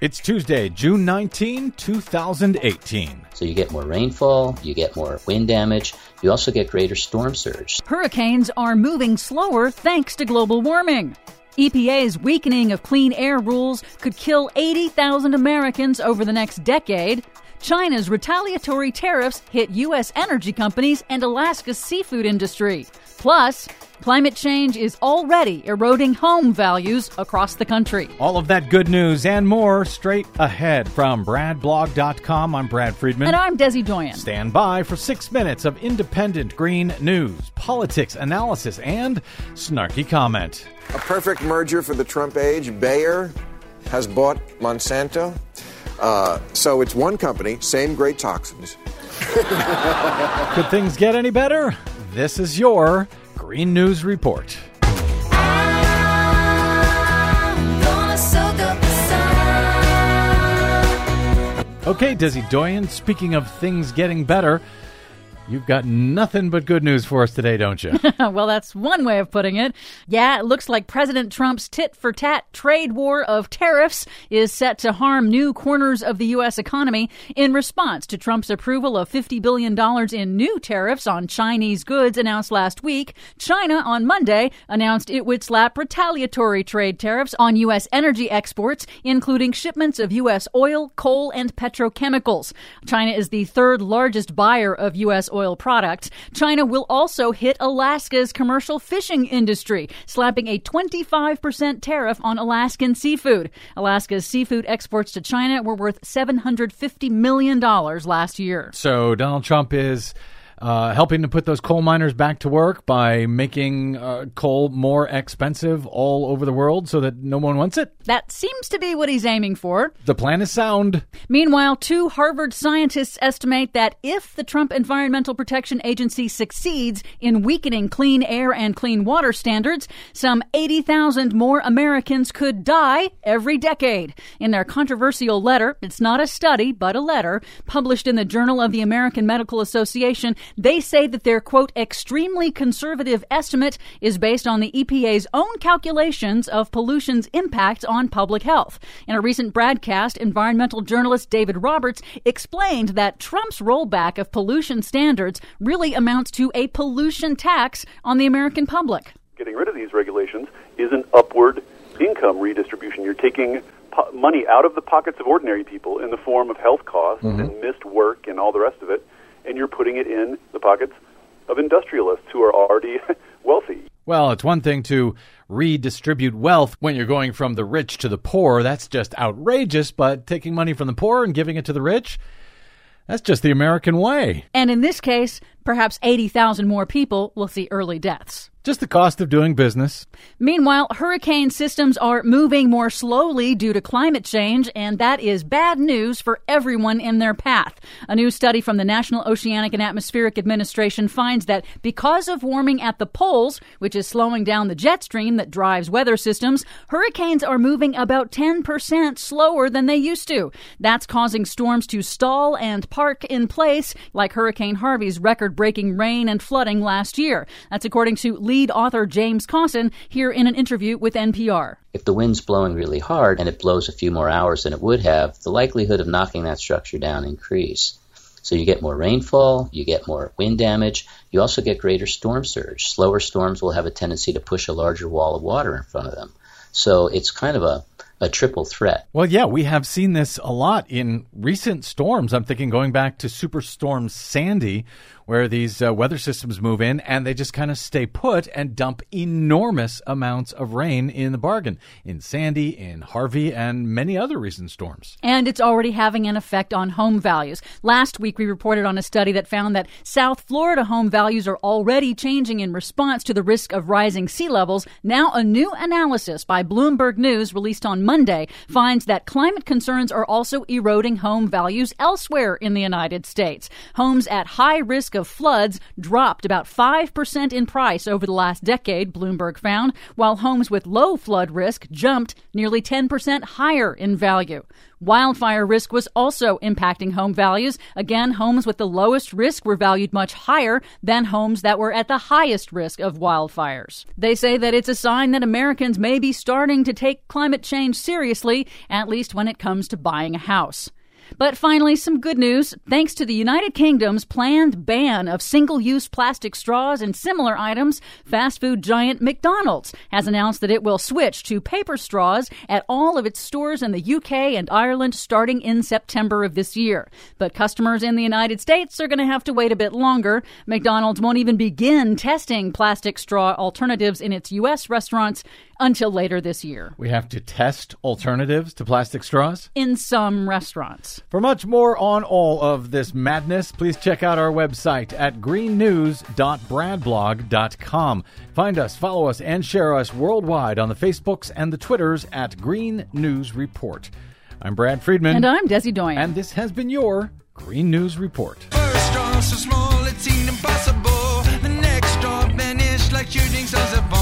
It's Tuesday, June 19, 2018. So you get more rainfall, you get more wind damage, you also get greater storm surge. Hurricanes are moving slower thanks to global warming. EPA's weakening of clean air rules could kill 80,000 Americans over the next decade. China's retaliatory tariffs hit U.S. energy companies and Alaska's seafood industry. Plus, climate change is already eroding home values across the country. All of that good news and more straight ahead from BradBlog.com. I'm Brad Friedman. And I'm Desi Doyen. Stand by for 6 minutes of independent green news, politics, analysis, and snarky comment. A perfect merger for the Trump age. Bayer has bought Monsanto. So it's one company, same great toxins. Could things get any better? This is your Green News Report. I'm gonna soak up the sun. Okay, Desi Doyen, speaking of things getting better, you've got nothing but good news for us today, don't you? Well, that's one way of putting it. Yeah, it looks like President Trump's tit-for-tat trade war of tariffs is set to harm new corners of the U.S. economy in response to Trump's approval of $50 billion in new tariffs on Chinese goods announced last week. China, on Monday, announced it would slap retaliatory trade tariffs on U.S. energy exports, including shipments of U.S. oil, coal, and petrochemicals. China is the third largest buyer of U.S. oil products. China will also hit Alaska's commercial fishing industry, slapping a 25% tariff on Alaskan seafood. Alaska's seafood exports to China were worth $750 million last year. So Donald Trump is helping to put those coal miners back to work by making coal more expensive all over the world so that no one wants it? That seems to be what he's aiming for. The plan is sound. Meanwhile, two Harvard scientists estimate that if the Trump Environmental Protection Agency succeeds in weakening clean air and clean water standards, some 80,000 more Americans could die every decade. In their controversial letter, it's not a study, but a letter, published in the Journal of the American Medical Association, they say that their, quote, extremely conservative estimate is based on the EPA's own calculations of pollution's impacts on public health. In a recent broadcast, environmental journalist David Roberts explained that Trump's rollback of pollution standards really amounts to a pollution tax on the American public. Getting rid of these regulations is an upward income redistribution. You're taking money out of the pockets of ordinary people in the form of health costs and missed work and all the rest of it, and you're putting it in the pockets of industrialists who are already wealthy. Well, it's one thing to redistribute wealth when you're going from the rich to the poor. That's just outrageous. But taking money from the poor and giving it to the rich, that's just the American way. And in this case, perhaps 80,000 more people will see early deaths. Just the cost of doing business. Meanwhile, hurricane systems are moving more slowly due to climate change, and that is bad news for everyone in their path. A new study from the National Oceanic and Atmospheric Administration finds that because of warming at the poles, which is slowing down the jet stream that drives weather systems, hurricanes are moving about 10% slower than they used to. That's causing storms to stall and park in place, like Hurricane Harvey's record-breaking rain and flooding last year. That's according to lead author James Kossin here in an interview with NPR. If the wind's blowing really hard and it blows a few more hours than it would have, the likelihood of knocking that structure down increases. So you get more rainfall, you get more wind damage, you also get greater storm surge. Slower storms will have a tendency to push a larger wall of water in front of them. So it's kind of a triple threat. Well, yeah, we have seen this a lot in recent storms. I'm thinking going back to Superstorm Sandy, where these weather systems move in and they just kind of stay put and dump enormous amounts of rain in the bargain. In Sandy, in Harvey, and many other recent storms. And it's already having an effect on home values. Last week, we reported on a study that found that South Florida home values are already changing in response to the risk of rising sea levels. Now, a new analysis by Bloomberg News released on Monday finds that climate concerns are also eroding home values elsewhere in the United States. Homes at high risk of floods dropped about 5% in price over the last decade, Bloomberg found, while homes with low flood risk jumped nearly 10% higher in value. Wildfire risk was also impacting home values. Again, homes with the lowest risk were valued much higher than homes that were at the highest risk of wildfires. They say that it's a sign that Americans may be starting to take climate change seriously, at least when it comes to buying a house. But finally, some good news. Thanks to the United Kingdom's planned ban of single-use plastic straws and similar items, fast food giant McDonald's has announced that it will switch to paper straws at all of its stores in the UK and Ireland starting in September of this year. But customers in the United States are going to have to wait a bit longer. McDonald's won't even begin testing plastic straw alternatives in its U.S. restaurants until later this year. We have to test alternatives to plastic straws? In some restaurants. For much more on all of this madness, please check out our website at greennews.bradblog.com. Find us, follow us, and share us worldwide on the Facebooks and the Twitters at Green News Report. I'm Brad Friedman. And I'm Desi Doyen. And this has been your Green News Report. First straw so small it seemed impossible. The next straw vanished like shooting stars above.